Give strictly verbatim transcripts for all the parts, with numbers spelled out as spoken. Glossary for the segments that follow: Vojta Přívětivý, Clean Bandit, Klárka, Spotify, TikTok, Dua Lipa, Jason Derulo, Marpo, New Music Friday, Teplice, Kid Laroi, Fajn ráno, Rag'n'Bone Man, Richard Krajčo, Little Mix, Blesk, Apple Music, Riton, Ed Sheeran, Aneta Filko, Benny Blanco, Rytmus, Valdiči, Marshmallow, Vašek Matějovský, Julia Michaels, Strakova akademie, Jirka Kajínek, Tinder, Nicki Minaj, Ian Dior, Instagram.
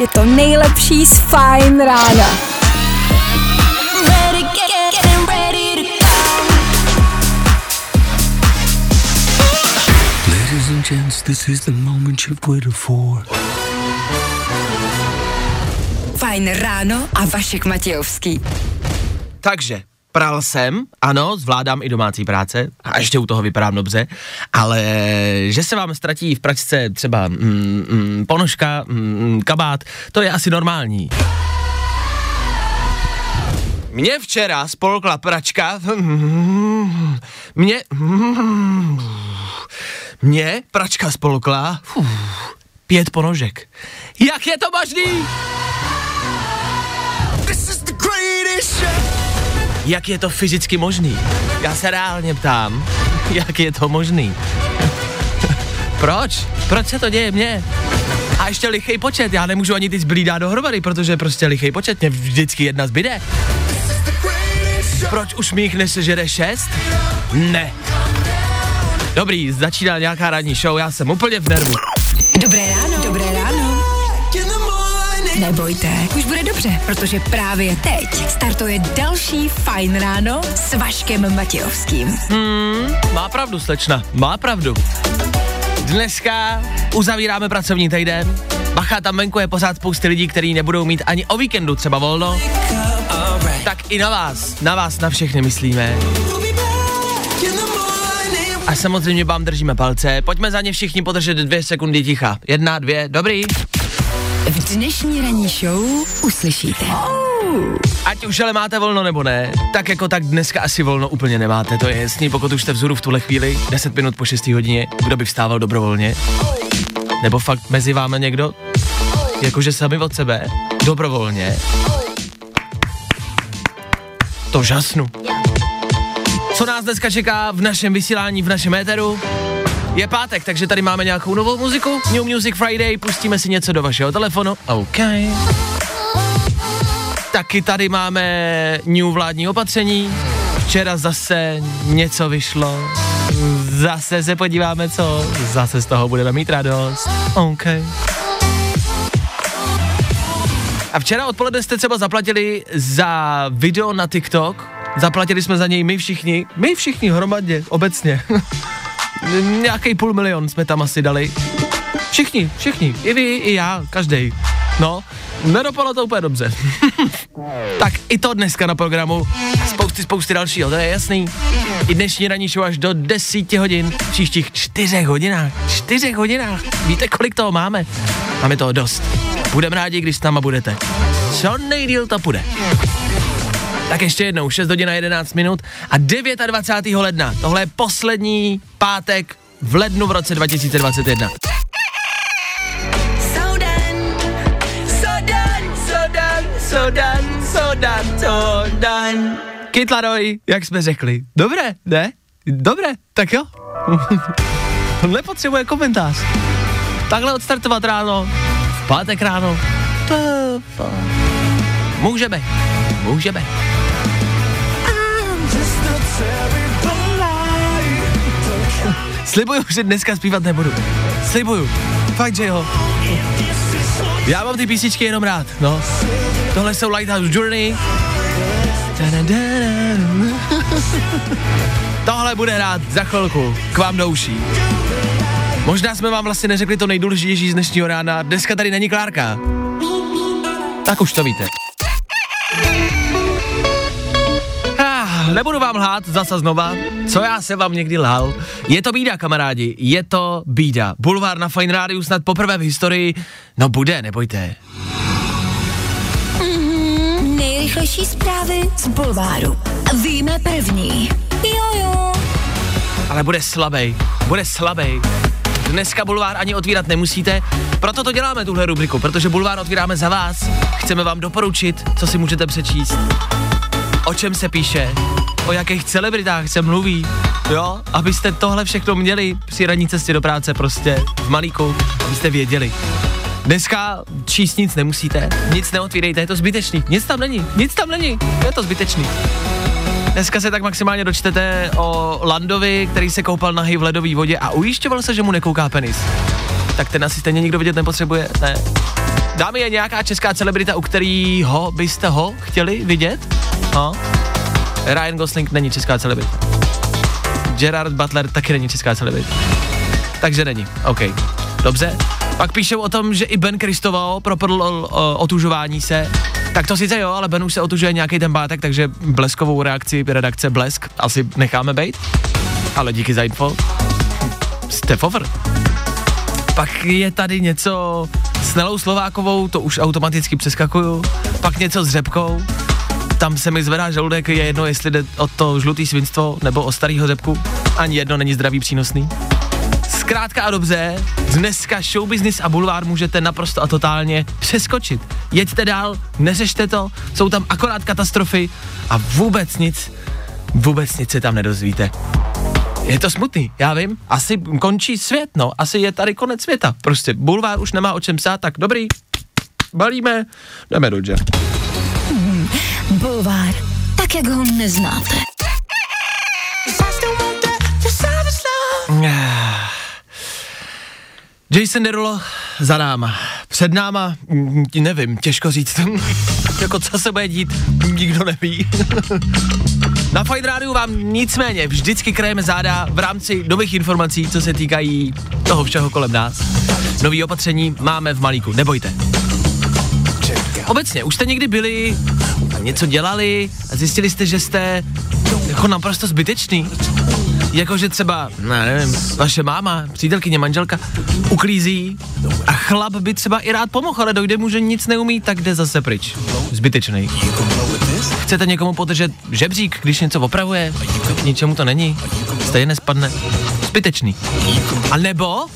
Je to nejlepší z Fajn rána. Ladies and gents, this is the moment you've waited for. Fajn ráno a Vašek Matějovský. Takže, pral jsem, ano, zvládám i domácí práce a ještě u toho vypadám dobře, ale že se vám ztratí v pračce třeba mm, mm, ponožka, mm, kabát, to je asi normální. Mně včera spolkla pračka, mně, mně pračka spolkla pět ponožek. Jak je to možný? Jak je to fyzicky možný? Já se reálně ptám, jak je to možný? Proč? Proč se to děje mně? A ještě lichej počet, já nemůžu ani ty zbylý dát dohromady, protože prostě lichej počet, mě vždycky jedna zbyde. Proč už mi jich nesežere šest? Ne. Dobrý, začíná nějaká ranní show, já jsem úplně v nervu. Dobré ráno, dobré ráno. Nebojte, už bude dobře, protože právě teď startuje další Fajn ráno s Vaškem Matějovským. Hmm, má pravdu, slečna, má pravdu. Dneska uzavíráme pracovní týden. Bacha, tam venku je pořád spousty lidí, kteří nebudou mít ani o víkendu třeba volno. Tak i na vás, na vás, na všechny myslíme. A samozřejmě vám držíme palce. Pojďme za ně všichni podržet dvě sekundy ticha. Jedna, dvě, dobrý. V dnešní ranní show uslyšíte. Ať už ale máte volno nebo ne, tak jako tak dneska asi volno úplně nemáte, to je jasný, pokud už jste vzhůru v tuhle chvíli, deset minut po šesté hodině, kdo by vstával dobrovolně? Nebo fakt mezi vámi někdo? Jakože sami od sebe? Dobrovolně? To žasnu. Co nás dneska čeká v našem vysílání, v našem éteru? Je pátek, takže tady máme nějakou novou muziku. New Music Friday, pustíme si něco do vašeho telefonu. OK. Taky tady máme new vládní opatření. Včera zase něco vyšlo. Zase se podíváme, co. Zase z toho budeme mít radost. OK. A včera odpoledne jste třeba zaplatili za video na TikTok. Zaplatili jsme za něj my všichni. My všichni hromadně, obecně. Nějaký půl milion jsme tam asi dali. Všichni, všichni, i vy, i já, každej. No, nedopadlo to úplně dobře. Tak i to dneska na programu. Spousty, spousty dalšího, to je jasný. I dnešní ranní show až do desíti hodin. V příštích čtyřech hodinách. Čtyřech hodinách. Víte, kolik toho máme? Máme toho dost. Budeme rádi, když s náma budete. Co nejdýl to půjde. Tak ještě jednou, šest hodin a jedenáct minut a dvacátého devátého ledna. Tohle je poslední pátek v lednu v roce dva tisíce dvacet jedna. So done, so done, so done, so done, so done, so done. Kytlaroj, jak jsme řekli. Dobré, ne? Dobré, tak jo. Nepotřebuje komentář. Takhle odstartovat ráno, v pátek ráno. Můžeme, můžeme. Slibuju, že dneska zpívat nebudu. Slibuju. Fakt, že jo. Já mám ty písničky jenom rád, no. Tohle jsou Lighthouse Journey. Tohle bude hrát za chvilku k vám do uší. Možná jsme vám vlastně neřekli to nejdůležitější z dnešního rána. Dneska tady není Klárka. Tak už to víte. Nebudu vám lhát zasa znova, co já se vám někdy lhal. Je to bída, kamarádi, je to bída. Bulvár na Fajn rádiu snad poprvé v historii, no bude, nebojte. Mm-hmm, nejrychlejší zprávy z bulváru. Víme první. Jo, jo. Ale bude slabej, bude slabej. Dneska bulvár ani otvírat nemusíte, proto to děláme tuhle rubriku, protože bulvár otvíráme za vás. Chceme vám doporučit, co si můžete přečíst. O čem se píše, o jakých celebritách se mluví, jo, abyste tohle všechno měli při ranní cestě do práce prostě v malíku, abyste věděli. Dneska číst nic nemusíte, nic neotvírejte, je to zbytečný, nic tam není, nic tam není, je to zbytečný. Dneska se tak maximálně dočtete o Landovi, který se koupal nahý v ledové vodě a ujišťoval se, že mu nekouká penis. Tak ten asi stejně nikdo vidět nepotřebuje, ne. Dámy, je nějaká česká celebrita, u kterého byste ho chtěli vidět? No. Ryan Gosling není česká celebrita. Gerard Butler taky není česká celebrita. Takže není, OK. Dobře. Pak píšou o tom, že i Ben Kristová propadl o, o, otužování se. Tak to sice jo, ale Ben už se otužuje nějaký ten pátek, takže bleskovou reakci redakce Blesk asi necháme bejt. Ale díky za info. Step over. Pak je tady něco s Nelou Slovákovou, to už automaticky přeskakuju. Pak něco s Řepkou. Tam se mi zvedá žaludek, je jedno, jestli jde o to žlutý svinstvo nebo o starýho Řepku. Ani jedno není zdraví přínosný. Zkrátka a dobře, dneska showbiznis a bulvár můžete naprosto a totálně přeskočit. Jeďte dál, neřešte to, jsou tam akorát katastrofy a vůbec nic, vůbec nic se tam nedozvíte. Je to smutný, já vím, asi končí svět, no, asi je tady konec světa. Prostě bulvár už nemá o čem psát, tak dobrý, balíme, jdeme do dže. Hmm, bulvár, tak jak ho neznáte. Jason Derulo za náma, před náma, nevím, těžko říct, jako co se bude dít, nikdo neví. Na Fajn rádiu vám nicméně vždycky krajeme záda v rámci nových informací, co se týkají toho všeho kolem nás. Nový opatření máme v malíku, nebojte. Obecně, už jste někdy byli, něco dělali a zjistili jste, že jste jako naprosto zbytečný. Jakože třeba, nevím, vaše máma, přítelkyně, manželka uklízí a chlap by třeba i rád pomohl, ale dojde mu, že nic neumí, tak jde zase pryč. Zbytečnej. Chcete někomu podržet žebřík, když něco opravuje? Ničemu to není. Stejně nespadne. Zbytečný. A nebo?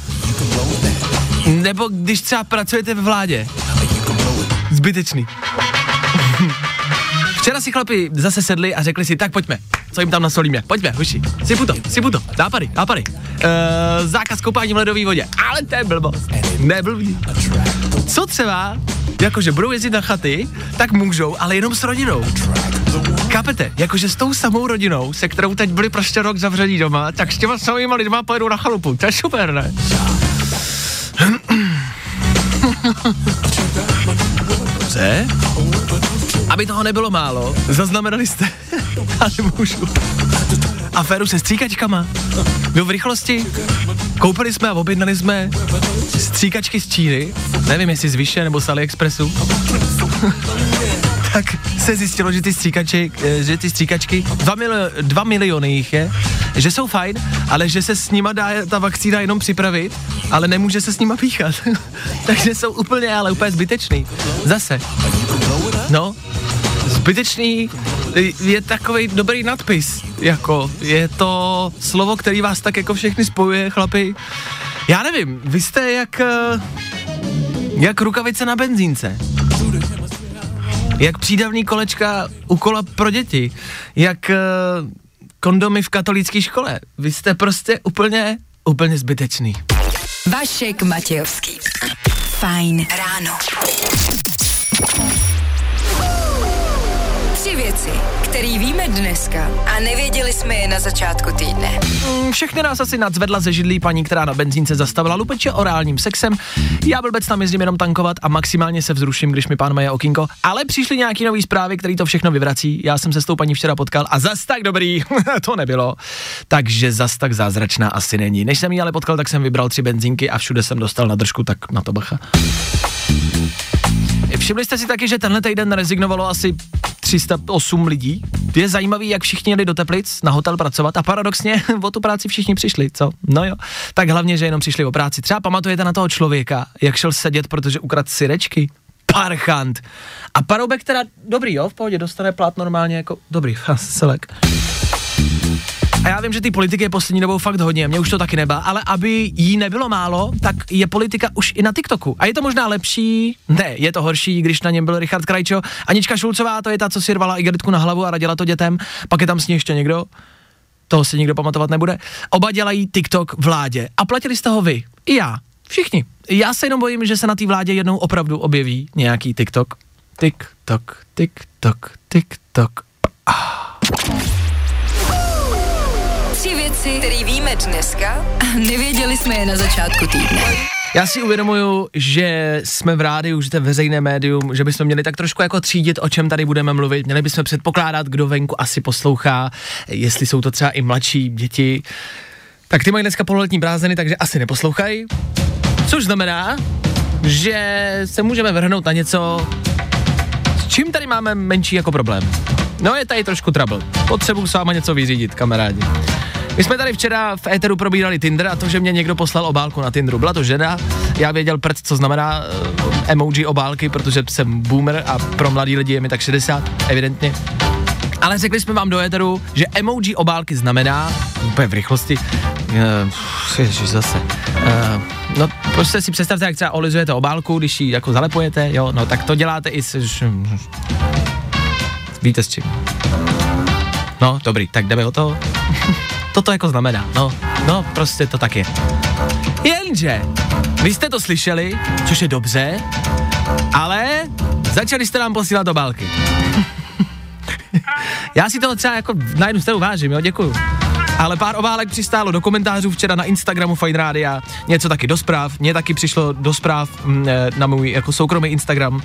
Nebo když třeba pracujete ve vládě. Zbytečný. Včera si chlapi zase sedli a řekli si, tak pojďme, co jim tam nasolíme, pojďme, hoši, sypu to, sypu to, nápady, nápady. Eee, zákaz koupání v ledové vodě, ale to je blbost, neblbý. Co třeba, jakože budou jezdit na chaty, tak můžou, ale jenom s rodinou. Chápete, jakože s tou samou rodinou, se kterou teď byli prostě rok zavření doma, tak s těma samýma lidma pojedou na chalupu, to je super, ne? Dobře. Aby toho nebylo málo, zaznamenali jste, já nemůžu, aféru se stříkačkama. Byl v rychlosti, koupili jsme a objednali jsme stříkačky z Číny, nevím jestli z Vyše nebo z AliExpressu. Tak se zjistilo, že ty, stříkačky, že ty stříkačky, dva, milio, dva miliony jich je, že jsou fajn, ale že se s nima dá ta vakcína jenom připravit, ale nemůže se s nima píchat. Takže jsou úplně, ale úplně zbytečný. Zase. No, zbytečný je takovej dobrý nadpis, jako je to slovo, který vás tak jako všechny spojuje, chlapi. Já nevím, vy jste jak, jak rukavice na benzínce. Jak přídavný kolečka u kola pro děti, jak uh, kondomy v katolické škole. Vy jste prostě úplně, úplně zbytečný. Vašek Matějovský. Fajn ráno. Tři věci, který víme dneska a nevěděli jsme je na začátku týdne. Všechny nás asi nadzvedla ze židlí paní, která na benzínce zastavila lupeče orálním sexem. Já blbec tam jezdím jenom tankovat a maximálně se vzruším, když mi pán maje okýnko. Ale přišly nějaký nový zprávy, který to všechno vyvrací. Já jsem se s tou paní včera potkal a zas tak dobrý to nebylo. Takže zas tak zázračná asi není. Než jsem ji ale potkal, tak jsem vybral tři benzínky a všude jsem dostal na držku, tak na to bacha. Všimli jste si taky, že tenhle týden rezignovalo asi tři sta osm lidí. Je zajímavý, jak všichni jeli do Teplic na hotel pracovat a paradoxně o tu práci všichni přišli, co? No jo, tak hlavně, že jenom přišli o práci. Třeba pamatujete na toho člověka, jak šel sedět, protože ukradl syrečky? Parchant. A paroubek teda dobrý, jo, v pohodě, dostane plat normálně jako dobrý, selek. A já vím, že ty politiky je poslední dobou fakt hodně, mě už to taky nebá, ale aby jí nebylo málo, tak je politika už i na TikToku. A je to možná lepší, ne, je to horší, když na něm byl Richard Krajčo. Anička Šulcová, to je ta, co si rvala igelitku na hlavu a radila to dětem, pak je tam s ní ještě někdo, toho si nikdo pamatovat nebude. Oba dělají TikTok vládě a platili jste ho vy, i já, všichni. Já se jenom bojím, že se na té vládě jednou opravdu objeví nějaký TikTok. TikTok, TikTok, TikTok. Ah. Tři věci, které víme dneska a nevěděli jsme je na začátku týdne. Já si uvědomuju, že jsme v rádiu, že to je veřejné médium, že bychom měli tak trošku jako třídit, o čem tady budeme mluvit. Měli bychom předpokládat, kdo venku asi poslouchá, jestli jsou to třeba i mladší děti. Tak ty mají dneska pololetní prázdniny, takže asi neposlouchají. Což znamená, že se můžeme vrhnout na něco, s čím tady máme menší jako problém. No, je tady trošku trouble. Potřebuji s váma něco vyřídit, kamarádi. My jsme tady včera v éteru probírali Tinder a to, že mě někdo poslal obálku na Tinderu. Byla to žena, já věděl prd, co znamená emoji obálky, protože jsem boomer a pro mladý lidi je mi tak šedesát, evidentně. Ale řekli jsme vám do éteru, že emoji obálky znamená, úplně v rychlosti, uh, ježiš zase, uh, no prostě si představte, jak třeba olizujete obálku, když ji jako zalepujete, jo, no tak to děláte i s... Víte s čím? No, dobrý, tak jdeme o toho. Toto jako znamená, no, no, prostě to tak je. Jenže, vy jste to slyšeli, což je dobře, ale začali jste nám posílat obálky. Já si toho třeba jako na jednu stranu vážím, jo, děkuju. Ale pár obálek přistálo do komentářů včera na Instagramu Fajn rádia, něco taky do zpráv, mě taky přišlo do zpráv mh, na můj jako soukromý Instagram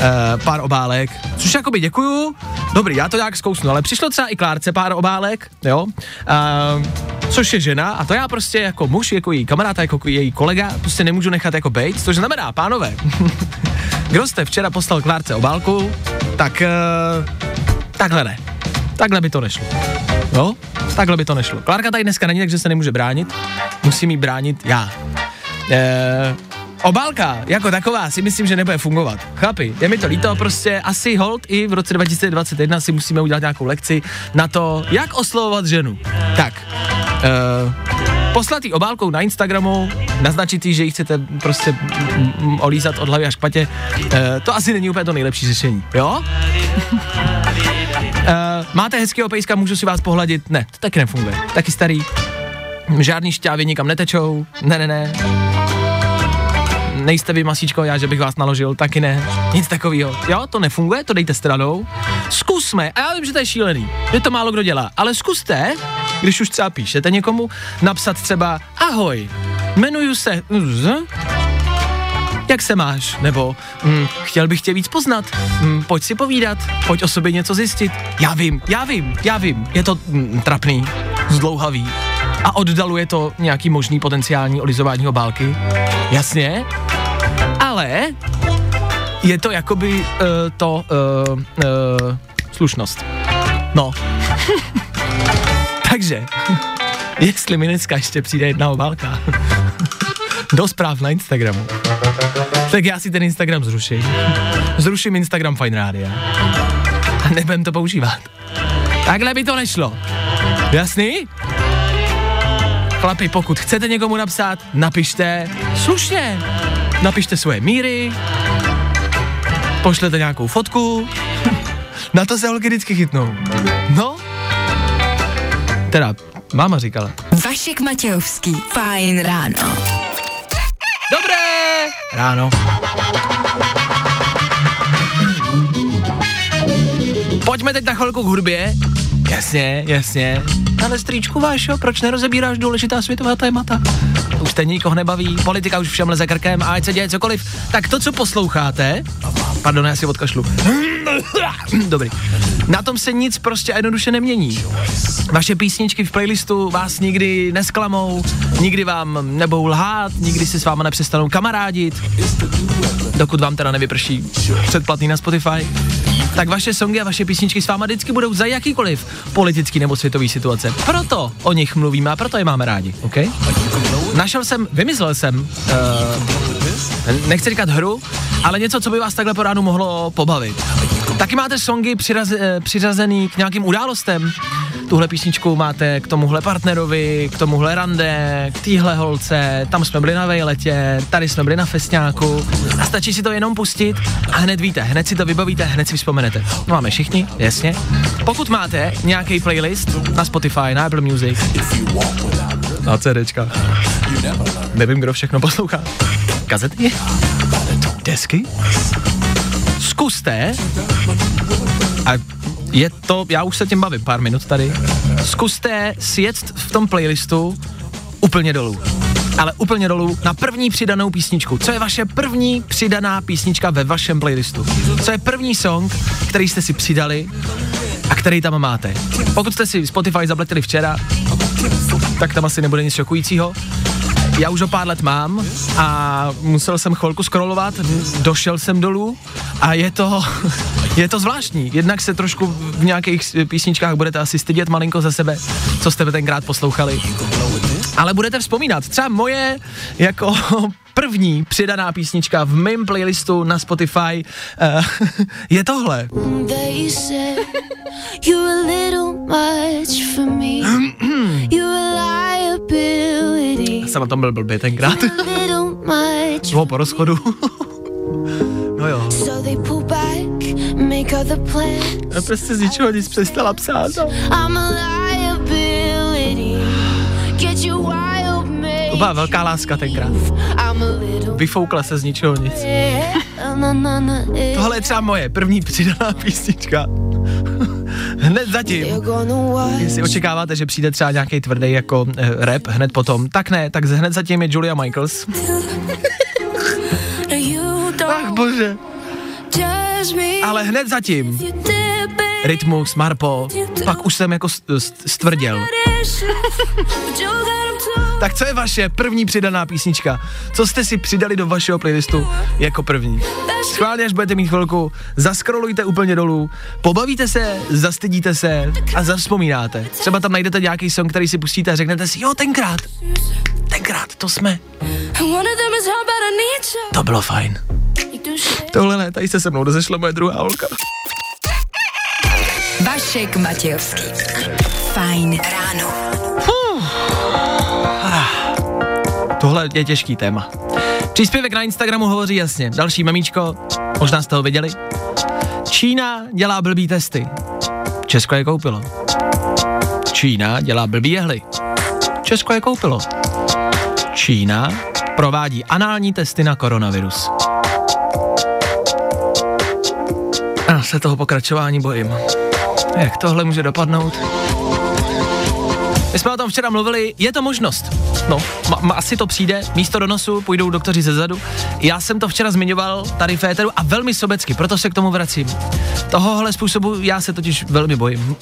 e, pár obálek, což jakoby děkuju, dobrý, já to nějak zkousnu, ale přišlo třeba i Klárce pár obálek, jo, e, což je žena a to já prostě jako muž, jako její kamarád, jako její kolega, prostě nemůžu nechat jako bejt, což znamená, pánové, kdo jste včera poslal Klárce obálku, tak e, takhle ne, takhle by to nešlo, jo. Takhle by to nešlo. Klárka tady dneska není, takže se nemůže bránit. Musím jí bránit já. Eee, obálka jako taková si myslím, že nebude fungovat. Chlapi, je mi to líto, prostě asi hold i v roce dva tisíce dvacet jedna si musíme udělat nějakou lekci na to, jak oslovovat ženu. Tak, eee, poslat jí obálkou na Instagramu, naznačit jí, že ji chcete prostě olízat od hlavy až k patě, eee, to asi není úplně to nejlepší řešení, jo? Uh, máte hezkýho pejska, můžu si vás pohladit? Ne, to taky nefunguje, taky starý. Žádný šťávy nikam netečou, ne, ne, ne. Nejste vy masíčko, já, že bych vás naložil, taky ne. Nic takovýho. Jo, to nefunguje, to dejte stranou. Zkusme, a já vím, že to je šílený, že to málo kdo dělá, ale zkuste, když už třeba píšete někomu, napsat třeba ahoj, jmenuju se... Jak se máš? Nebo hm, chtěl bych tě víc poznat, hm, pojď si povídat, pojď o sobě něco zjistit. Já vím, já vím, já vím, je to hm, trapný, zdlouhavý a oddaluje to nějaký možný potenciální olizování obálky, jasně, ale je to jakoby uh, to uh, uh, slušnost, no, takže, jestli mi dneska ještě přijde jedna obálka do zpráv na Instagramu, tak já si ten Instagram zruším. Zruším Instagram Fajn rádia. A nebudem to používat. Takhle by to nešlo. Jasný? Chlapi, pokud chcete někomu napsat, napište slušně. Napište svoje míry. Pošlete nějakou fotku. Na to se holky vždycky chytnou. No. Teda, máma říkala. Vašek Matějovský, Fajn ráno. Dobré ráno. Pojďme teď na chvilku k hudbě. Jasně, jasně. Ale strýčku Vášo, proč nerozebíráš důležitá světová témata? Už ten nikoho nebaví, politika už všem leze krkem a ať se děje cokoliv. Tak to, co posloucháte... Pardon, já si odkašlu. Dobrý. Na tom se nic prostě jednoduše nemění. Vaše písničky v playlistu vás nikdy nesklamou, nikdy vám nebudou lhát, nikdy se s váma nepřestanou kamarádit, dokud vám teda nevyprší předplatný na Spotify. Tak vaše songy a vaše písničky s váma vždycky budou za jakýkoliv politický nebo světový situace. Proto o nich mluvíme a proto je máme rádi, ok? Našel jsem, vymyslel jsem, uh, nechci říkat hru, ale něco, co by vás takhle po ránu mohlo pobavit. Taky máte songy přiraz, přiřazený k nějakým událostem. Tuhle písničku máte k tomuhle partnerovi, k tomuhle rande, k téhle holce, tam jsme byli na vejletě, tady jsme byli na festňáku. A stačí si to jenom pustit a hned víte, hned si to vybavíte, hned si vzpomenete. No, máme všichni, jasně. Pokud máte nějaký playlist na Spotify, na Apple Music, na CDčka, nevím, kdo všechno poslouchá, kazety, desky, zkuste, a je to, já už se tím bavím pár minut tady, zkuste si jet v tom playlistu úplně dolů. ale úplně dolů na první přidanou písničku. Co je vaše první přidaná písnička ve vašem playlistu? Co je první song, který jste si přidali a který tam máte? Pokud jste si Spotify zapletili včera, tak tam asi nebude nic šokujícího. Já už o pár let mám a musel jsem chvilku scrollovat, došel jsem dolů a je to, je to zvláštní. Jednak se trošku v nějakých písničkách budete asi stydět malinko za sebe, co jste tenkrát poslouchali. Ale budete vzpomínat, třeba moje jako první přidaná písnička v mém playlistu na Spotify uh, je tohle. Jsem na tom byl blbý tenkrát. Dlouho po rozchodu. No jo. Já prostě z ničeho nic přestala psát. To byla velká láska tenkrát. Vyfoukla se z ničeho nic. Tohle je třeba moje první přidaná písnička. Hned zatím. Jestli očekáváte, že přijde třeba nějaký tvrdý jako eh, rap hned potom, tak ne, tak hned zatím je Julia Michaels. Ach bože. Ale hned zatím Rytmus, Marpo, pak už jsem jako st- st- stvrděl. Tak co je vaše první přidaná písnička? Co jste si přidali do vašeho playlistu jako první? Schválně, až budete mít chvilku, zaskrolujte úplně dolů, pobavíte se, zastydíte se a zavzpomínáte. Třeba tam najdete nějaký song, který si pustíte a řeknete si, jo, tenkrát, tenkrát, to jsme. To bylo fajn. Tohle ne, tady se se mnou rozešla moje druhá holka. Vašek Matějovský. Fajn ráno. Tohle je těžký téma. Příspěvek na Instagramu hovoří jasně. Další mamíčko, možná jste ho viděli. Čína dělá blbý testy. Česko je koupilo. Čína dělá blbý jehly. Česko je koupilo. Čína provádí anální testy na koronavirus. A se toho pokračování bojím. Jak tohle může dopadnout? My jsme o tom včera mluvili, je to možnost. No, ma, ma, asi to přijde, místo do nosu půjdou doktoři zezadu. Já jsem to včera zmiňoval tady v éteru a velmi sobecky, proto se k tomu vracím. Tohohle způsobu já se totiž velmi bojím.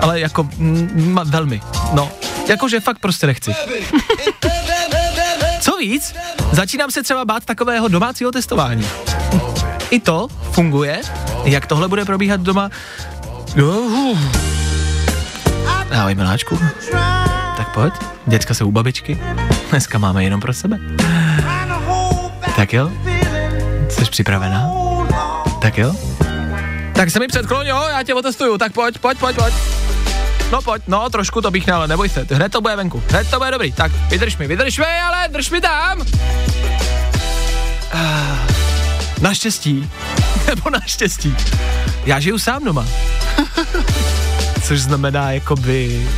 Ale jako, m, m, velmi, no. Jakože fakt prostě nechci. Co víc, začínám se třeba bát takového domácího testování. I to funguje, jak tohle bude probíhat doma. Juhu. Ahoj miláčku, tak pojď, děcka jsou u babičky, dneska máme jenom pro sebe. Tak jo, jsi připravená? Tak jo. Tak se mi předkloň, jo, já tě otestuju, tak pojď, pojď, pojď, pojď. No pojď, no trošku to píchne, ale neboj se, hned to bude venku, hned to bude dobrý, tak vydrž mi, vydrž mi, ale drž mi tam. Naštěstí, nebo naštěstí, já žiju sám doma. Což znamená jakoby,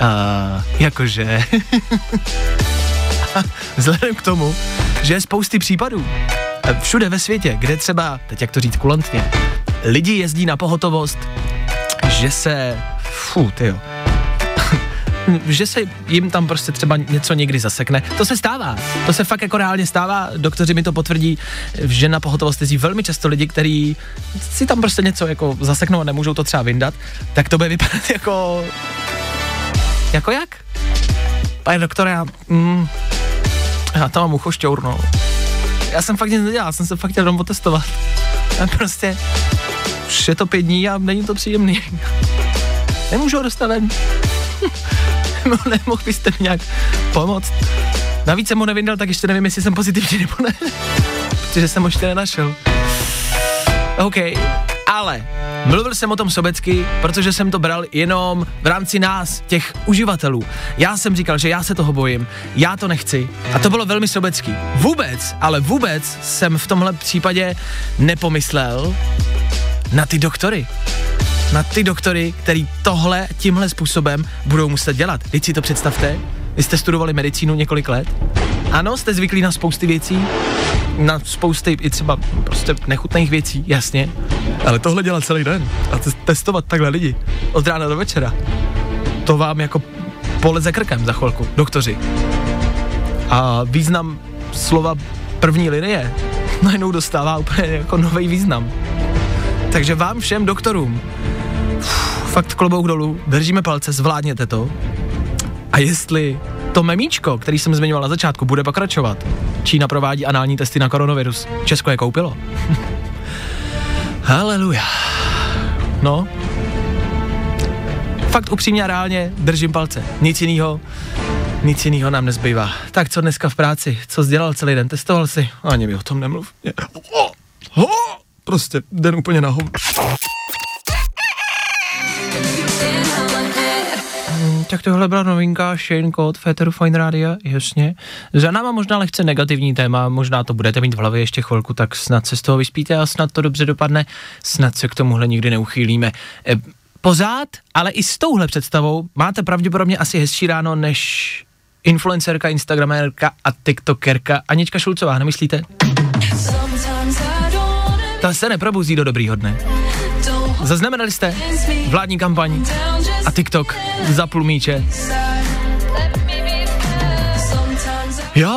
uh, jakože, vzhledem k tomu, že je spousty případů všude ve světě, kde třeba, teď jak to říct kulantně, lidi jezdí na pohotovost, že se, fů, tyjo, že se jim tam prostě třeba něco někdy zasekne. To se stává, to se fakt jako reálně stává, doktoři mi to potvrdí, že na pohotovost jezdí velmi často lidi, kteří si tam prostě něco jako zaseknou a nemůžou to třeba vyndat, tak to bude vypadat jako... Jako jak? Pane doktore, já... Mm, já tam mám ucho šťournou. Já jsem fakt nic nedělal, jsem se fakt chtěl doma otestovat. A prostě... Už je to pět dní a není to příjemný. Nemůžu ho dostat ven. No, nemohl byste mi nějak pomoct. Navíc jsem ho nevyndal, tak ještě nevím, jestli jsem pozitivní nebo ne. Protože jsem ho ještě nenašel. OK, ale mluvil jsem o tom sobecky, protože jsem to bral jenom v rámci nás, těch uživatelů. Já jsem říkal, že já se toho bojím, já to nechci. A to bylo velmi sobecký. Vůbec, ale vůbec jsem v tomhle případě nepomyslel na ty doktory. Na ty doktory, který tohle tímhle způsobem budou muset dělat. Teď si to představte, vy jste studovali medicínu několik let, ano, jste zvyklí na spousty věcí, na spousty i třeba prostě nechutných věcí, jasně, ale tohle dělat celý den a testovat takhle lidi od rána do večera, to vám jako poleze krkem za chvilku, doktoři. a význam slova první linie najednou dostává úplně jako nový význam. Takže vám všem doktorům, uf, fakt klobouk dolů, držíme palce, zvládněte to. A jestli to memíčko, který jsem zmiňoval na začátku, bude pokračovat, Čína provádí anální testy na koronavirus, Česko je koupilo. Haleluja. No, fakt upřímně a reálně držím palce, nic jinýho, nic jinýho nám nezbývá. Tak co dneska v práci, co jsi dělal celý den, testoval jsi? Ani mi o tom nemluv. Prostě den úplně na hovno. Tak tohle byla novinka, Shane Code, Féteru Fajn rádia, jasně. Za náma možná lehce negativní téma, možná to budete mít v hlavě ještě chvilku, tak snad se z toho vyspíte a snad to dobře dopadne, snad se k tomuhle nikdy neuchýlíme. E, pozád, ale i s touhle představou máte pravděpodobně asi hezčí ráno než influencerka, instagramérka a tiktokerka Anička Šulcová, nemyslíte? Ta se neprobuzí do dobrýho dne. Zaznamenali jste vládní kampaň a TikTok za plumíče? Jo,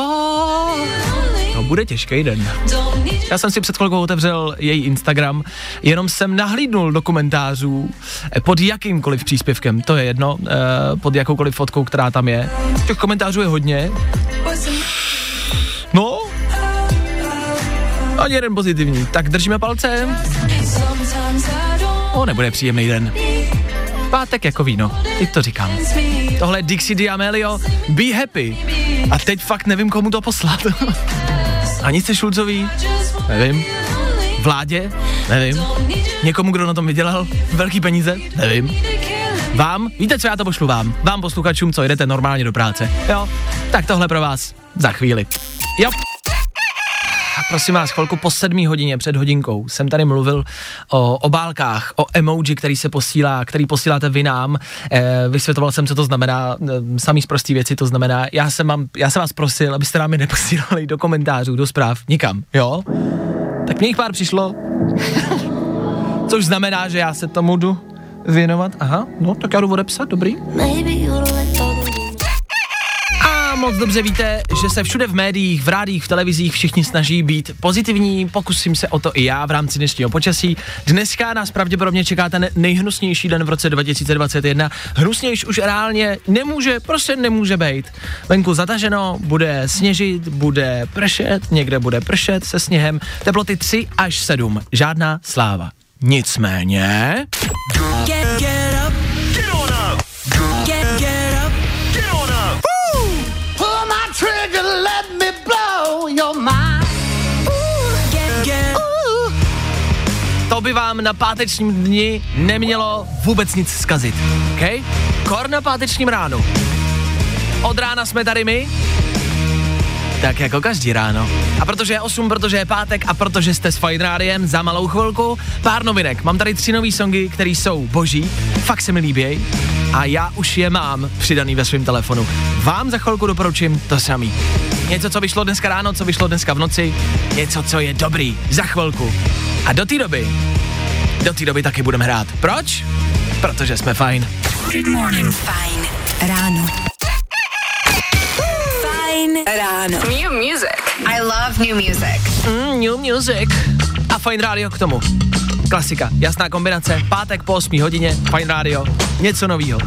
to bude těžký den. Já jsem si před chvilkou otevřel její Instagram, jenom jsem nahlídnul do komentářů pod jakýmkoliv příspěvkem, to je jedno, pod jakoukoliv fotkou, která tam je. Těch komentářů je hodně. No, ani jeden pozitivní, tak držíme palce. O, nebude příjemný den. Pátek jako víno, teď to říkám. Tohle je Dixie D'Amelio, Be Happy. A teď fakt nevím, komu to poslat. Aničce Šulcový, nevím. Vládě, nevím. Někomu, kdo na tom vydělal velký peníze, nevím. Vám, víte co, já to pošlu vám. Vám posluchačům, co jdete normálně do práce. Jo, tak tohle pro vás za chvíli. Jo. Prosím vás, chvilku po sedmý hodině, před hodinkou, jsem tady mluvil o obálkách, o emoji, který se posílá, který posíláte vy nám. E, vysvětloval jsem, co to znamená, e, samý z prostý věci to znamená. Já jsem, mám, já jsem vás prosil, abyste nám je neposílali do komentářů, do zpráv, nikam, jo? Tak mě jich pár přišlo, což znamená, že já se tomu jdu věnovat. Aha, no, tak já jdu odepsat, dobrý. Moc dobře víte, že se všude v médiích, v rádiích, v televizích všichni snaží být pozitivní, pokusím se o to i já v rámci dnešního počasí. Dneska nás pravděpodobně čeká ten nejhnusnější den v roce dva tisíce dvacet jedna. Hnusnější už reálně nemůže, prostě nemůže být. Venku zataženo, bude sněžit, bude pršet, někde bude pršet se sněhem. Teploty tři až sedm, žádná sláva. Nicméně... Get, get up. Get on up. Get, get up. Get on up. Let me blow your mind. Ooh, yeah, yeah. Ooh. To by vám na pátečním dni nemělo vůbec nic zkazit, ok? Kor na pátečním ránu. Od rána jsme tady my, tak jako každý ráno. A protože je osm, protože je pátek a protože jste s Fajn rádiem, za malou chvilku pár novinek. Mám tady tři nový songy, které jsou boží, fakt se mi líběj a já už je mám přidaný ve svém telefonu. Vám za chvilku doporučím to samý. Něco, co vyšlo dneska ráno, co vyšlo dneska v noci, něco, co je dobrý, za chvilku. A do té doby, do té doby taky budeme hrát. Proč? Protože jsme fajn. Good morning, fajn ráno. Ráno. New music. I love new music. Mm, new music. A Fajn rádio k tomu. Klasika, jasná kombinace, pátek po osmé hodině, Fajn rádio, něco novýho.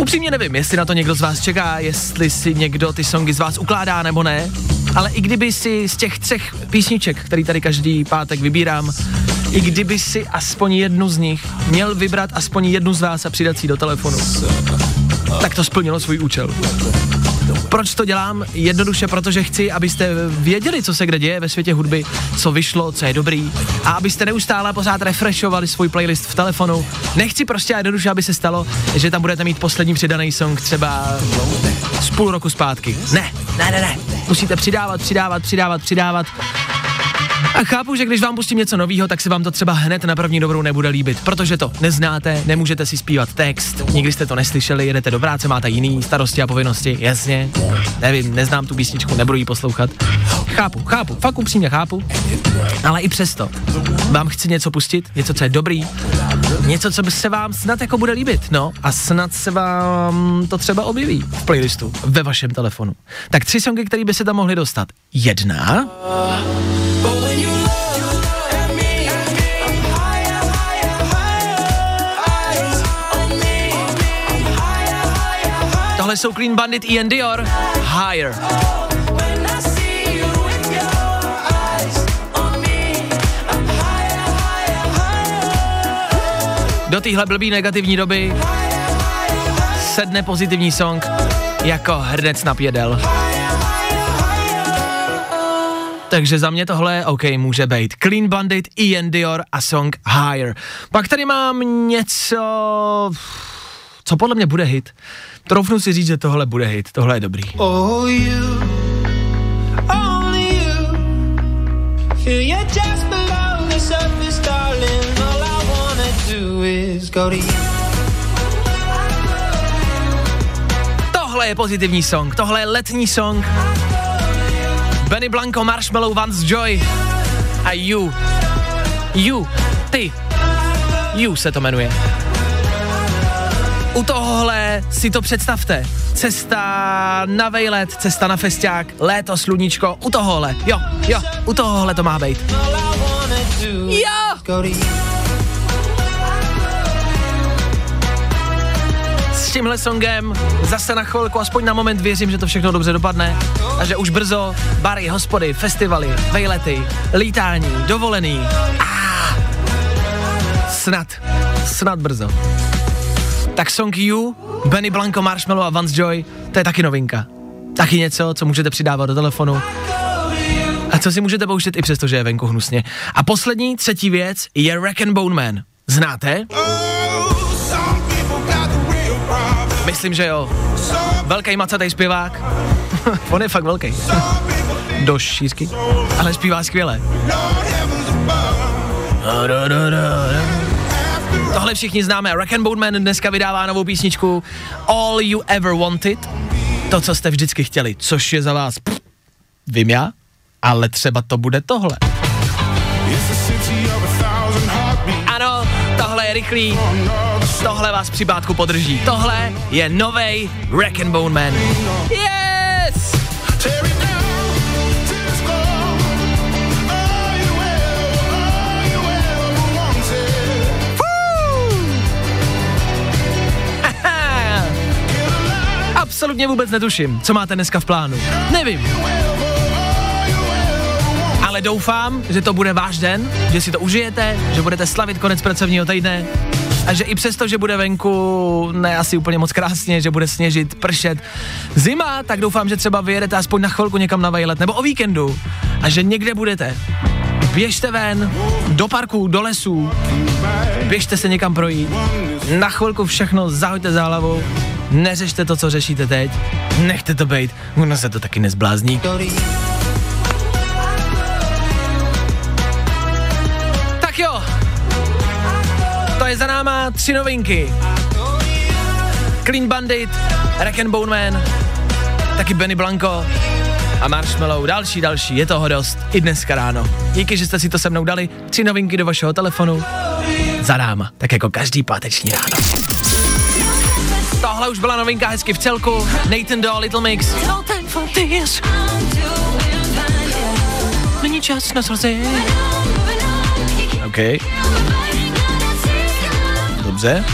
Upřímně nevím, jestli na to někdo z vás čeká, jestli si někdo ty songy z vás ukládá nebo ne, ale i kdyby si z těch třech písniček, který tady každý pátek vybírám, i kdyby si aspoň jednu z nich měl vybrat aspoň jednu z vás a přidat si do telefonu, tak to splnilo svůj účel. Proč to dělám? Jednoduše, protože chci, abyste věděli, co se kde děje ve světě hudby, co vyšlo, co je dobrý a abyste neustále pořád refreshovali svůj playlist v telefonu. Nechci prostě jednoduše, aby se stalo, že tam budete mít poslední přidaný song třeba z půl roku zpátky. Ne, ne, ne, ne. Musíte přidávat, přidávat, přidávat, přidávat. A chápu, že když vám pustím něco nového, tak se vám to třeba hned na první dobrou nebude líbit, protože to neznáte, nemůžete si zpívat text, nikdy jste to neslyšeli, jedete do práce, máte jiný starosti a povinnosti, jasně, nevím, neznám tu písničku, nebudu ji poslouchat. Chápu, chápu, fakt upřímně chápu, ale i přesto vám chci něco pustit, něco, co je dobrý, něco, co by se vám snad jako bude líbit, no a snad se vám to třeba objeví v playlistu, ve vašem telefonu. Tak tři songy, které by se tam mohly dostat. Jedna... Tohle jsou Clean Bandit, Ian Dior, Higher. Do téhle blbý negativní doby sedne pozitivní song jako hrnec na pědel. Takže za mě tohle, OK, může být Clean Bandit, Ian Dior a song Higher. Pak tady mám něco, co podle mě bude hit. Troufnu si říct, že tohle bude hit, tohle je dobrý. Oh, you, only you, feel you're just below the surface, darling, all I wanna do is go to you. Tohle je pozitivní song, tohle je letní song. Benny Blanco, Marshmallow, Vance Joy a You. You, ty. You se to jmenuje. U tohohle si to představte. Cesta na vejlet, cesta na festiák, léto, sluníčko, u tohohle. Jo, jo, u tohohle to má být. Jo! S tímhle songem zase na chvilku, aspoň na moment věřím, že to všechno dobře dopadne a že už brzo bary, hospody, festivaly, vejlety, lítání, dovolený. Ah, snad, snad brzo. Tak song You, Benny Blanco, Marshmallow a Vance Joy, to je taky novinka. Taky něco, co můžete přidávat do telefonu a co si můžete pouštět i přesto, že je venku hnusně. A poslední, třetí věc je Rag'n'Bone Man. Znáte? Myslím, že jo. Velký macatej zpěvák. On je fakt velký. Do šířky. Ale zpívá skvěle. Tohle všichni známe. Rag'n'Bone Man dneska vydává novou písničku All You Ever Wanted. To, co jste vždycky chtěli, což je za vás, pff, vím já, ale třeba to bude tohle. Ano, tohle je rychlý. Tohle vás při bátku podrží. Tohle je novej Rag'n'Bone Man. Yes! Absolutně vůbec netuším, co máte dneska v plánu. Nevím. Ale doufám, že to bude váš den, že si to užijete, že budete slavit konec pracovního týdne. A že i přesto, že bude venku ne asi úplně moc krásně, že bude sněžit, pršet, zima, tak doufám, že třeba vyjedete aspoň na chvilku někam na vejlet, nebo o víkendu, a že někde budete. Běžte ven, do parku, do lesů, běžte se někam projít, na chvilku všechno zahoďte za hlavou, neřešte to, co řešíte teď, nechte to bejt, ono se to taky nezblázní. Tak jo! To je za náma tři novinky. Clean Bandit, Rag'n'Bone Man, taky Benny Blanco a Marshmallow. Další, další, je toho dost i dneska ráno. Díky, že jste si to se mnou dali. Tři novinky do vašeho telefonu za náma, tak jako každý páteční ráno. Tohle už byla novinka hezky v celku. Nathan Doe, Little Mix. Není čas na slzy. OK. Dobře.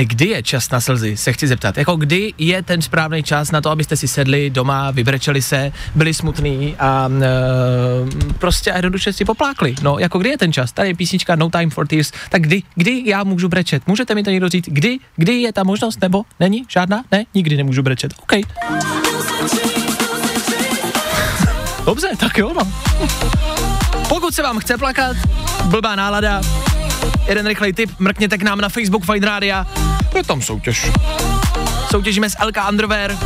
Kdy je čas na slzy, se chci zeptat. Jako kdy je ten správný čas na to, abyste si sedli doma, vybrečeli se, byli smutný a e, prostě jednoduše si poplákli. No, jako kdy je ten čas? Tady je písnička No Time for Tears. Tak kdy, kdy já můžu brečet? Můžete mi to někdo říct? Kdy, kdy je ta možnost? Nebo není? Žádná? Ne? Nikdy nemůžu brečet. OK. Dobře, tak jo, no. Pokud se vám chce plakat, blbá nálada, jeden rychlej tip, mrkněte k nám na Facebook Fajn rádia, je tam soutěž. Soutěžíme s el ká Underwear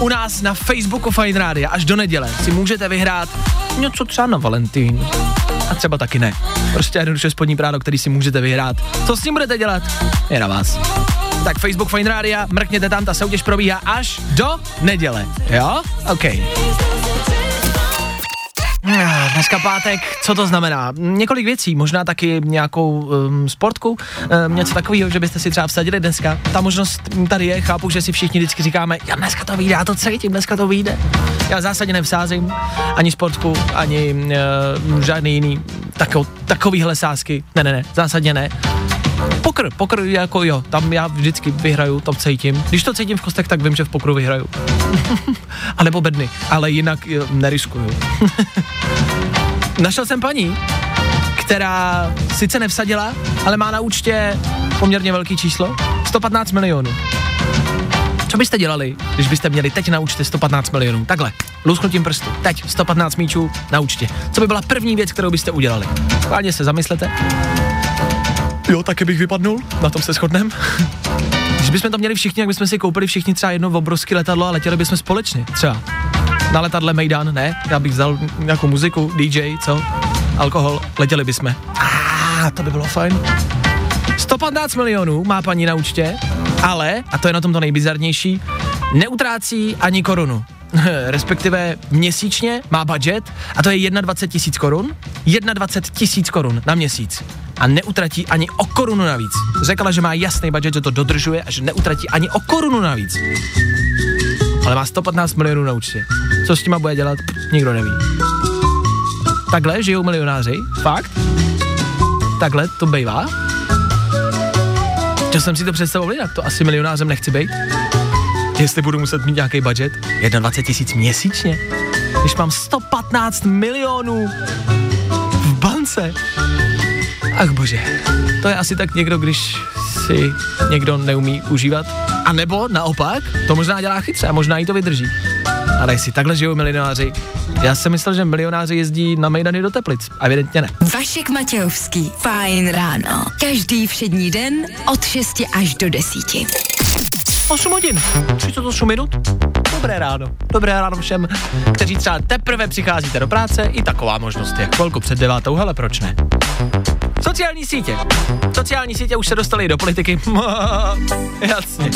u nás na Facebooku Fajn Rádia. Až do neděle si můžete vyhrát něco třeba na Valentín. A třeba taky ne. Prostě jednoduše spodní prádlo, který si můžete vyhrát. Co s ním budete dělat, je na vás. Tak Facebook Fajn Rádia, mrkněte tam, ta soutěž probíhá až do neděle. Jo? OK. Dneska pátek, co to znamená? Několik věcí, možná taky nějakou um, sportku, um, něco takového, že byste si třeba vsadili dneska. Ta možnost tady je, chápu, že si všichni vždycky říkáme, já dneska to vyjde, já to cítím, dneska to vyjde. Já zásadně nevsázím ani sportku, ani uh, žádný jiný tako, takovýhle sázky. Ne, ne, ne, zásadně ne. Pokr, pokr jako jo, tam já vždycky vyhraju, to cítím. Když to cítím v kostech, tak vím, že v pokru vyhraju. A nebo bedny, ale jinak jo, neriskuju. Našel jsem paní, která sice nevsadila, ale má na účtě poměrně velký číslo, sto patnáct milionů. Co byste dělali, když byste měli teď na účtě sto patnáct milionů? Takhle, lusknutím prstu, teď sto patnáct míčů na účtě. Co by byla první věc, kterou byste udělali? Vážně se zamyslete. Jo, taky bych vypadnul, na tom se shodneme. Když bychom to měli všichni, jak bychom si koupili všichni třeba jedno obrovské letadlo a letěli bychom společně, třeba. Na letadle Mejdan, ne, já bych vzal nějakou muziku, dý džej, co? Alkohol, letěli bychom. Ah, to by bylo fajn. sto patnáct milionů má paní na účtě, ale, a to je na tom to nejbizarnější, neutrácí ani korunu. Respektive měsíčně má budget a to je dvacet jedna tisíc korun, dvacet jedna tisíc korun na měsíc a neutratí ani o korunu navíc. Řekla, že má jasný budget, že to dodržuje a že neutratí ani o korunu navíc. Ale má sto patnáct milionů na účtě. Co s těma bude dělat, nikdo neví. Takhle žijou milionáři, fakt. Takhle to bývá. Čas jsem si to představoval jinak, to asi milionářem nechci být. Jestli budu muset mít nějaký budget, dvacet jedna tisíc měsíčně, když mám sto patnáct milionů v bance. Ach bože, to je asi tak někdo, když si někdo neumí užívat. A nebo naopak, to možná dělá chytře a možná jí to vydrží. Ale jestli takhle žijou milionáři, já jsem myslel, že milionáři jezdí na mejdany do Teplic. A evidentně ne. Vašek Matějovský, Fajn ráno. Každý všední den od šesti až do deseti. osm hodin, třicet osm minut. Dobré ráno. Dobré ráno všem, kteří třeba teprve přicházíte do práce. I taková možnost je chvilku před devátou, hele proč ne? Sociální sítě. Sociální sítě už se dostaly do politiky. Jasně.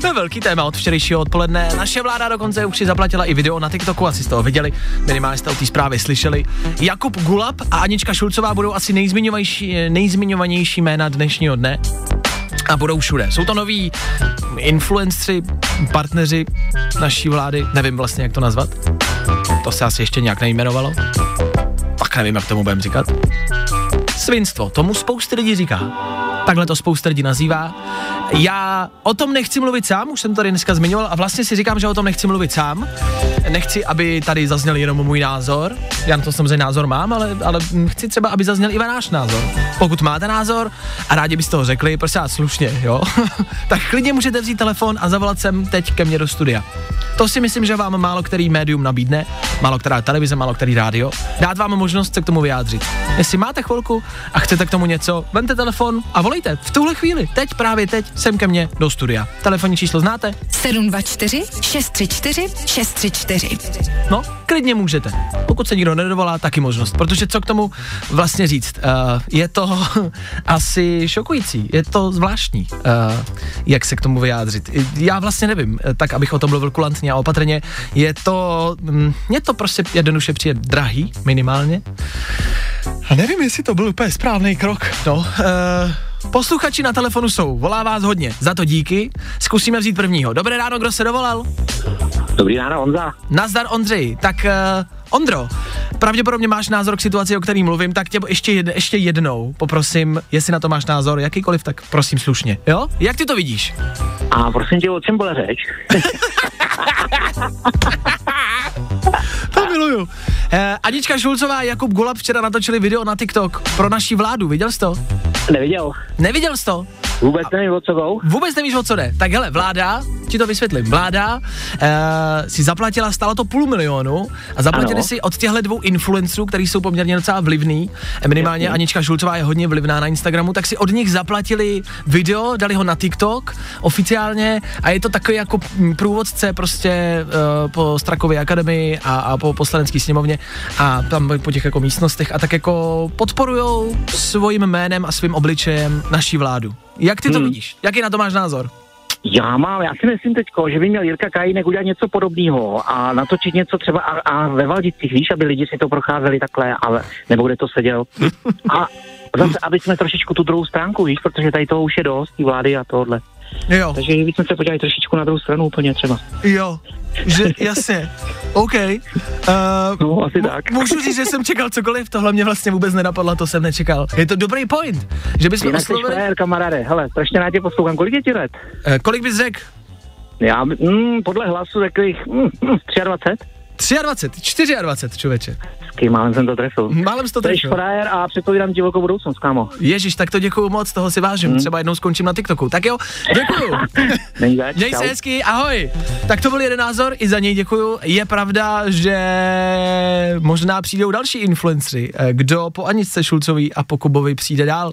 To je velký téma od včerejšího odpoledne. Naše vláda dokonce už si zaplatila i video na TikToku, asi jste ho viděli, minimálně jste o té zprávě slyšeli. Jakub Gulab a Anička Šulcová budou asi nejzmiňovanější jména dnešního dne. A budou všude. Jsou to noví influenceri, partneři naší vlády, nevím vlastně, jak to nazvat. To se asi ještě nějak nejmenovalo. Pak nevím, jak tomu budeme říkat. Svinstvo, tomu spousty lidí říká. Takhle to spousta lidí nazývá. Já o tom nechci mluvit sám, už jsem tady dneska zmiňoval a vlastně si říkám, že o tom nechci mluvit sám. Nechci, aby tady zazněl jenom můj názor. Já na to samozřejmě názor mám, ale, ale chci třeba, aby zazněl i váš názor. Pokud máte názor a rádi byste ho řekli, prostě slušně, jo, tak klidně můžete vzít telefon a zavolat sem teď ke mně do studia. To si myslím, že vám málo který médium nabídne, málo která televize, málo který rádio. Dát vám možnost se k tomu vyjádřit. Jestli máte chvilku a chcete k tomu něco, vemte telefon a volejte v tuhle chvíli. Teď, právě teď, sem ke mně do studia. Telefonní číslo znáte? sedm dva čtyři šest tři čtyři šest tři čtyři. No, klidně můžete. Pokud se nikdo nedovolá, taky možnost. Protože co k tomu vlastně říct? Uh, je to asi šokující, je to zvláštní, uh, jak se k tomu vyjádřit. Já vlastně nevím, tak abych o tom mluvil kulantně a opatrně, je to, mě to prostě jednoduše přijde drahý, minimálně. A nevím, jestli to byl úplně správný krok. No, e, posluchači na telefonu jsou, volá vás hodně, za to díky. Zkusíme vzít prvního. Dobré ráno, kdo se dovolal? Dobrý ráno, Honza. Nazdar, Ondřej. Tak e, Ondro, pravděpodobně máš názor k situaci, o který mluvím, tak tě ještě, jedn, ještě jednou poprosím, jestli na to máš názor, jakýkoliv, tak prosím slušně, jo? Jak ty to vidíš? A prosím tě, o čem byla řeč? To miluju. Eh, Anička Šulcová a Jakub Gulab včera natočili video na TikTok pro naši vládu, viděl jsi to? Neviděl. Neviděl jsi to? Vůbec nevím, o co jdou. Vůbec nevíš, o co jde. Tak hele, vláda ti to vysvětlím. Vláda uh, si zaplatila, stálo to půl milionu a zaplatili ano. si od těchto dvou influenců, kteří jsou poměrně docela vlivní, minimálně Jasně. Anička Šulcová je hodně vlivná na Instagramu, tak si od nich zaplatili video, dali ho na TikTok oficiálně a je to takový jako průvodce prostě uh, po Strakově akademii a, a po poslanecké sněmovně a tam po těch jako místnostech a tak jako podporujou svým jménem a svým obličejem naší vládu. Jak ty to hmm. vidíš? Jaký na to máš názor? Já mám, já si myslím teďko, že by měl Jirka Kajínek udělat něco podobného a natočit něco třeba a, a ve Valdicích, víš, aby lidi si to procházeli takhle, ale nebo kde to seděl. A zase, aby jsme trošičku tu druhou stránku, víš, protože tady toho už je dost, ty vlády a tohle. Jo. Takže my jsme se podívali trošičku na druhou stranu úplně třeba. Jo, že, jasně, OK. Uh, no, asi m- tak. Můžu říct, že jsem čekal cokoliv, tohle mě vlastně vůbec nenapadlo, to jsem nečekal. Je to dobrý point, že bychom oslovili... Jinak jsi kamaráde, hele, strašně rád tě poslouchám, kolik je ti let? Uh, kolik bys řekl? Já, mm, podle hlasu takových mm, dvacet tři. dvacet tři, dvacet čtyři, člověče. Hezky, málem jsem to trefil. Málem jsi to trefil. Jsi frajer a předpovídám divokou budoucnost, kámo. Ježiš, tak to děkuju moc, toho si vážím. Hmm. Třeba jednou skončím na TikToku. Tak jo, děkuju. Měj se hezky, ahoj. Tak to byl jeden názor, i za něj děkuju. Je pravda, že možná přijdou další influenceri, kdo po Aničce Šulcový a po Kubovi přijde dál.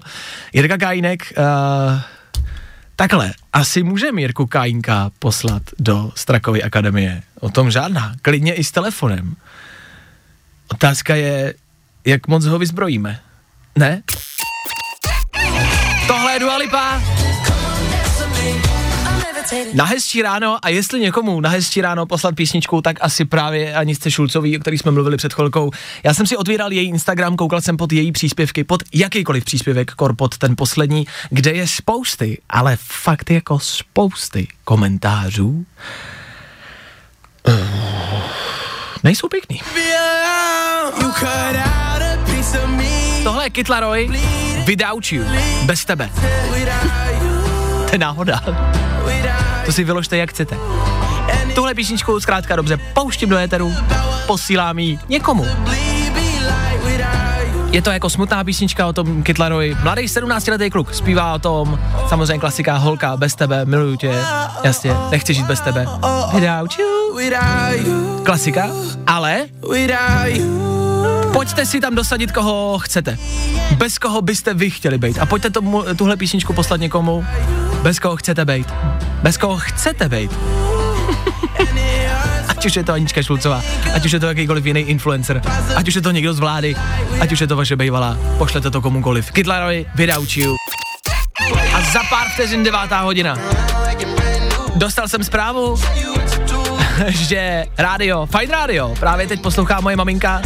Jirka Kajínek... Uh, Takhle, asi můžeme Jirku Kajínka poslat do Strakovy akademie. O tom žádná, klidně i s telefonem. Otázka je, jak moc ho vyzbrojíme. Ne? Tohle je Dua Lipa. Na hezčí ráno, a jestli někomu na hezčí ráno poslat písničku, tak asi právě Aničce Šulcový, o který jsme mluvili před chvilkou. Já jsem si otvíral její Instagram, koukal jsem pod její příspěvky, pod jakýkoliv příspěvek, kor pod ten poslední, kde je spousty, ale fakt jako spousty komentářů. Nejsou pěkný. Tohle je Kid Laroi, Without You, bez tebe. To je náhoda. To si vyložte, jak chcete. Tuhle písničku zkrátka dobře pouštím do éteru, posílám ji někomu. Je to jako smutná písnička o tom Kid Laroi. Mladý sedmnáctiletý kluk zpívá o tom, samozřejmě klasika, holka, bez tebe, miluju tě, jasně, nechci žít bez tebe. Without you. Klasika, ale pojďte si tam dosadit, koho chcete. Bez koho byste vy chtěli být. A pojďte tomu, tuhle písničku poslat někomu, bez koho chcete být. Bez koho chcete být. Ať už je to Anička Šulcová, ať už je to jakýkoliv jiný influencer, ať už je to někdo z vlády, ať už je to vaše bejvalá, pošlete to komukoliv. Kid Laroi, Without You. A za pár vteřin devátá hodina. Dostal jsem zprávu, že rádio, Fajn rádio, právě teď poslouchá moje maminka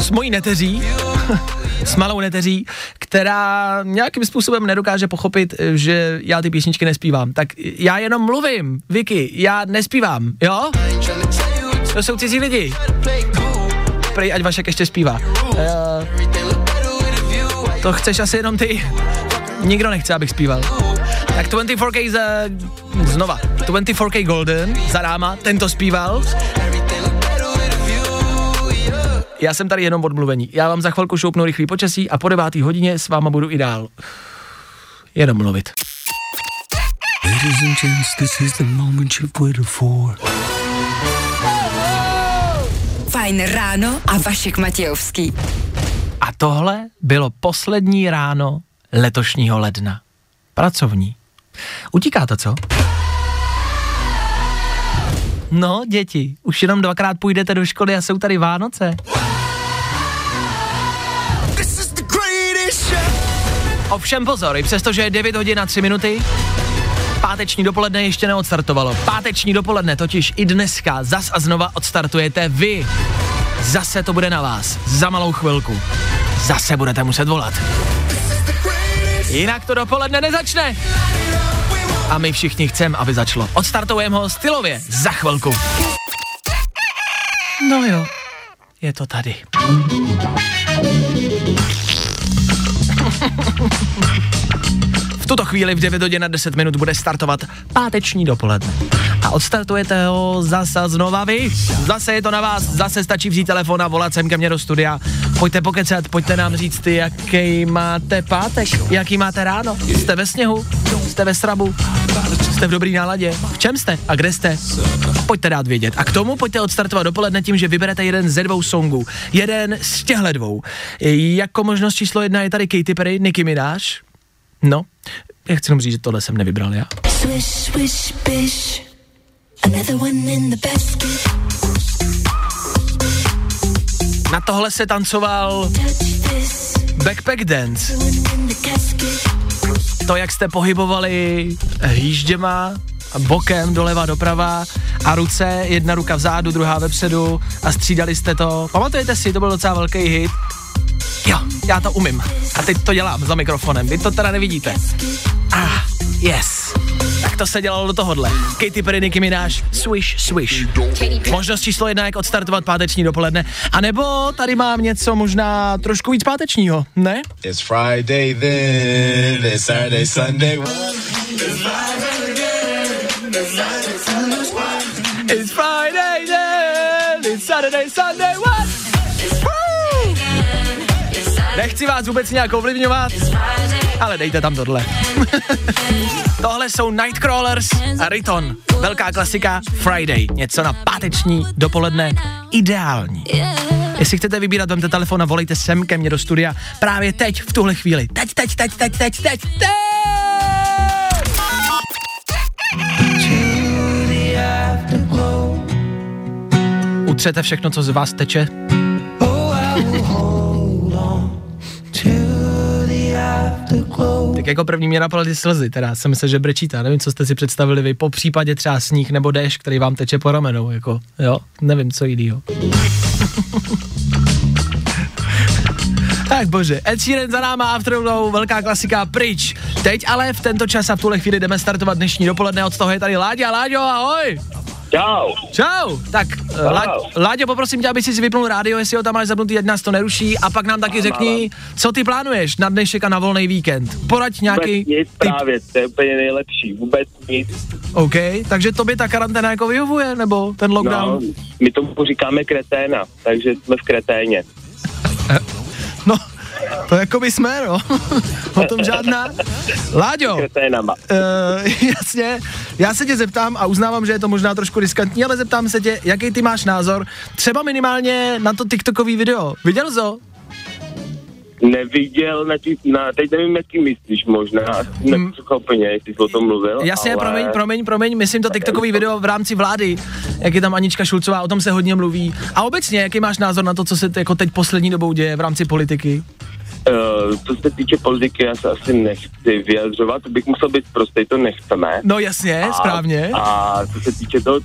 s mojí neteří, s malou neteří, která nějakým způsobem nedokáže pochopit, že já ty písničky nespívám. Tak já jenom mluvím, Vicky, já nespívám, jo? To jsou cizí lidi. Prej, ať Vašek ještě zpívá. Uh, to chceš asi jenom ty. Nikdo nechce, abych zpíval. Tak dvacet čtyři K za, znova, dvacet čtyři K Golden za náma, ten to zpíval. Já jsem tady jenom odmluvení. Já vám za chvilku šoupnu rychlý počasí a po devátý hodině s váma budu i dál. Jenom mluvit. Fajn ráno a Vašek Matějovský. A tohle bylo poslední ráno letošního ledna. Pracovní. Utíká to, co? No, děti, už jenom dvakrát půjdete do školy a jsou tady Vánoce. Ovšem pozor, i přestože je devět hodin a tři minuty, páteční dopoledne ještě neodstartovalo. Páteční dopoledne totiž i dneska zas a znova odstartujete vy. Zase to bude na vás, za malou chvilku. Zase budete muset volat. Jinak to dopoledne nezačne. A my všichni chceme, aby začalo. Odstartujeme ho stylově za chvilku. No jo, je to tady. V tuto chvíli v devět hodin a deset minut bude startovat páteční dopoledne. A odstartujete ho zase znova vy. Zase je to na vás, zase stačí vzít telefon a volat sem ke mně do studia. Pojďte pokecat, pojďte nám říct, jaký máte pátek, jaký máte ráno. Jste ve sněhu, jste ve srabu, jste v dobrý náladě, v čem jste a kde jste, pojďte dát vědět. A k tomu pojďte odstartovat dopoledne tím, že vyberete jeden ze dvou songů, jeden z těchto dvou. Jako možnost číslo jedna je tady Katy Perry, Nicki Minaj. No, já chci jenom říct, že tohle jsem nevybral já. Swish, swish, bish. Another one in the basket. Na tohle se tancoval backpack dance. To, jak jste pohybovali hýžděma, bokem, doleva, doprava a ruce, jedna ruka vzadu, druhá vepředu a střídali jste to. Pamatujete si, to byl docela velký hit. Jo, já to umím. A teď to dělám za mikrofonem, vy to teda nevidíte. Ah, yes. Tak to se dělalo do tohohle. Katy Perry, Nicki Minaj, swish, swish. Možnost číslo jedna, jak odstartovat páteční dopoledne. A nebo tady mám něco možná trošku víc pátečního, ne? It's Friday then, it's Saturday, Sunday. It's Friday then, it's Saturday, Sunday. Nechci vás vůbec nějak ovlivňovat, ale dejte tam tohle. Tohle jsou Nightcrawlers a Riton. Velká klasika Friday. Něco na páteční dopoledne. Ideální. Jestli chcete vybírat, vemte telefon a volejte sem ke mně do studia. Právě teď, v tuhle chvíli. Teď, teď, teď, teď, teď, teď, teď. Utřete všechno, co z vás teče. Tak jako první mě napadly ty slzy, teda jsem se žebrečítá, nevím, co jste si představili vy, po případě třeba sníh nebo déšť, který vám teče po ramenou, jako, jo, nevím, co jinýho. Tak bože, Ed Sheeran za náma, Afterglow, velká klasika, pryč. Teď ale v tento čas a v tuhle chvíli jdeme startovat dnešní dopoledne, od toho je tady Láďa. Láďo, ahoj! Čau. Čau. Tak, Čau. Láďo, poprosím tě, aby si vypnul rádio, jestli ho tam máš zapnutý, ať nás to neruší, a pak nám taky mám, řekni, mám. Co ty plánuješ na dnešek a na volný víkend. Poraď nějaký typ. Právě, to je úplně nejlepší, vůbec nic. OK, takže tobě ta karanténa jako vyhovuje, nebo ten lockdown? No, my tomu říkáme kreténa, takže jsme v kreténě. No, to jako by jsme, no. O tom žádná. Láďo, e, jasně, já se tě zeptám a uznávám, že je to možná trošku riskantní, ale zeptám se tě, jaký ty máš názor, třeba minimálně na to TikTokový video. Viděl jsi ho? Neviděl, na tí, na, teď nevím, jaký myslíš možná, nepřekvapeně, jestli jsi o tom mluvil. Jasně, ale... promiň, promiň, promiň, myslím to TikTokový video v rámci vlády, jak je tam Anička Šulcová, o tom se hodně mluví. A obecně, jaký máš názor na to, co se jako teď poslední dobou děje v rámci politiky? Uh, co se týče politiky, já se asi nechci vyjadřovat, bych musel být prostej, to nechceme. No jasně, a, správně. A co se týče toho, uh,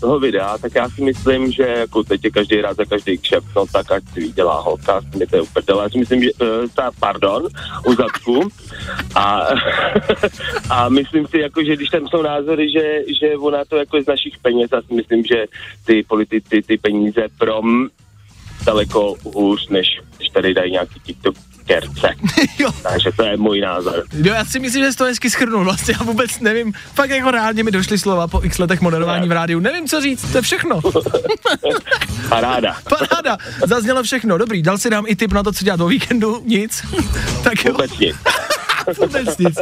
toho videa, tak já si myslím, že jako teď je každý rád za každý kšept, no tak ať si vydělá holka, si mi to je uprdele. Já si myslím, že, uh, ta, pardon, u zadku. A, a myslím si, jako, že když tam jsou názory, že, že ona to jako je z našich peněz, já si myslím, že ty politici, ty peníze prom... daleko hůř, než když tady dají nějaký TikTokerce. Takže to je můj názor. Jo, já si myslím, že jsi to hezky shrnul vlastně, já vůbec nevím, fakt jako reálně mi došly slova po x letech moderování v rádiu, nevím co říct, to je všechno. Paráda. Paráda, zaznělo všechno, dobrý, dal si nám i tip na to, co dělat o víkendu, nic. Tak jo. Vůbec nic. Vůbec nic.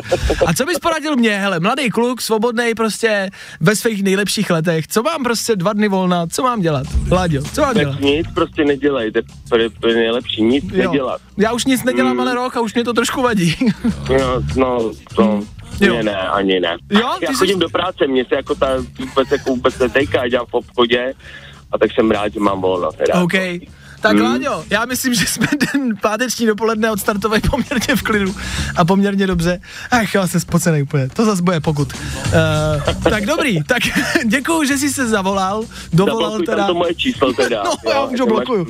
A co bys poradil mě, hele, mladý kluk, svobodnej prostě ve svých nejlepších letech, co mám prostě dva dny volna, co mám dělat? Láďo, co mám tak dělat? Nic prostě nedělej, to je pr- nejlepší, nic jo. Nedělat. Já už nic nedělám, mm. ale rok a už mě to trošku vadí. No, no, to... Jo. Ne, ne, ani ne. Jo, já chodím jsi... do práce, mě se jako ta vůbec, jako vůbec netejká, dělám v obchodě a tak jsem rád, že mám volno. OK. Tak Láďo, já myslím, že jsme ten páteční dopoledne odstartovali poměrně v klidu a poměrně dobře. Ach, já jsem spocený úplně, to zase bude pokud. Uh, tak dobrý, tak děkuju, že jsi se zavolal, dovolal Zablokuj teda. to moje číslo teda. No, jo, já už ho blokuju.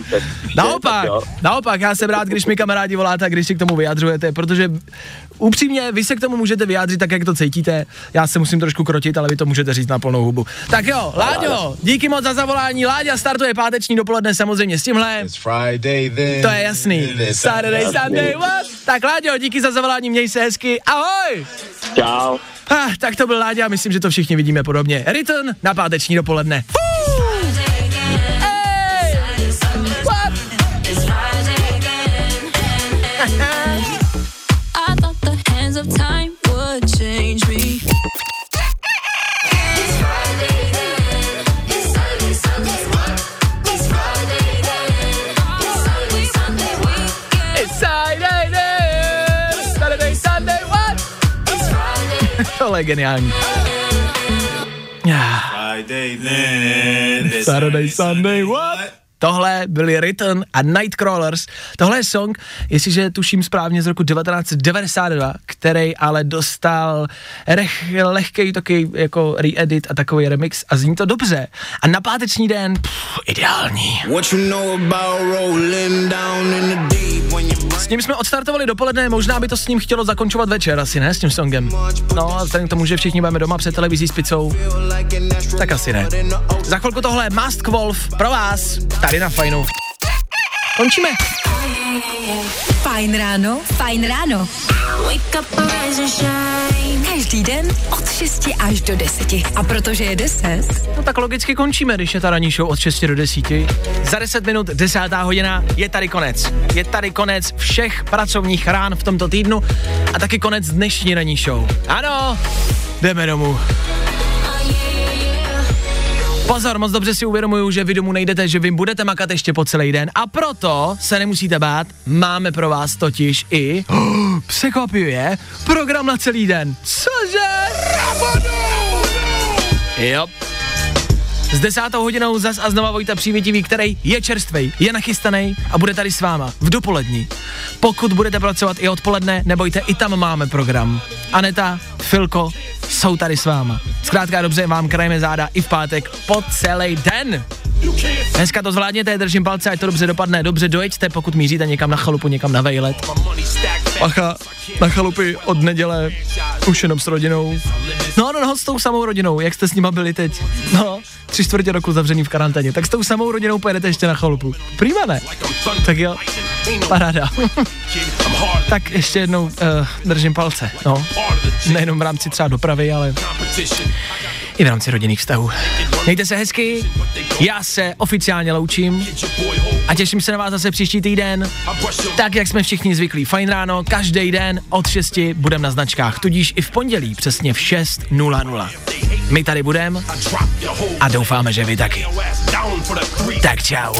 Naopak, naopak, já jsem rád, když mi kamarádi voláte a když si k tomu vyjadřujete, protože upřímně, vy se k tomu můžete vyjádřit tak, jak to cítíte. Já se musím trošku krotit, ale vy to můžete říct na plnou hubu. Tak jo, Láďo, díky moc za zavolání. Láďa startuje páteční dopoledne samozřejmě s tímhle. It's Friday then. To je jasný. Saturday, Sunday, what? Tak Láďo, díky za zavolání, měj se hezky, ahoj! Čau. Ah, tak to byl Láďa, myslím, že to všichni vidíme podobně. Return na páteční dopoledne. Hey! What? I thought the hands of time would change me. ale je geniální. Saturday, Sunday, what? Tohle byli Return a Nightcrawlers. Tohle je song, jestliže tuším správně, z roku devatenáct devadesát dva, který ale dostal rech, lehkej taky jako re-edit a takový remix a zní to dobře. A na páteční den, pff, ideální. S ním jsme odstartovali dopoledne, možná by to s ním chtělo zakončovat večer, asi ne, s tím songem. No a ten k tomu, že všichni budeme doma před televizí s pizzou, tak asi ne. Za chvilku tohle je Mask Wolf pro vás. Tady na Fajnu. Končíme. Fajn ráno, fajn ráno. Každý den od šesti až do deseti. A protože je deset. No tak logicky končíme, když je ta ranní show od šesti do deseti. Za deset minut, desátá hodina, je tady konec. Je tady konec všech pracovních rán v tomto týdnu a taky konec dnešní ranní show. Ano, jdeme domů. Pozor, moc dobře si uvědomuju, že vy domů nejdete, že vy budete makat ještě po celý den a proto se nemusíte bát, máme pro vás totiž i oh, překvapivě program na celý den. Cože? Jo. S desátou hodinou zas a znova Vojta Přívětivý, který je čerstvej, je nachystanej a bude tady s váma v dopolední. Pokud budete pracovat i odpoledne, nebojte, i tam máme program. Aneta, Filko, jsou tady s váma. Zkrátka dobře, vám krajeme záda i v pátek po celý den. Dneska to zvládněte, držím palce, ať to dobře dopadne. Dobře dojeďte, pokud míříte někam na chalupu, někam na vejlet. Pacha, na chalupy od neděle, už jenom s rodinou. No, no, no, s tou samou rodinou, jak jste s nima byli teď. No, tři čtvrtě roku zavřený v karanténě, tak s tou samou rodinou pojedete ještě na chalupu. Prýma, ne? Tak jo, paráda. Tak ještě jednou uh, držím palce, no. Nejenom v rámci třeba dopravy, ale i v rámci rodinných vztahů. Mějte se hezky, já se oficiálně loučím a těším se na vás zase příští týden, tak jak jsme všichni zvyklí. Fajn ráno, každý den od šesti budem na značkách, tudíž i v pondělí přesně v šest nula nula. My tady budem a doufáme, že vy taky. Tak čau.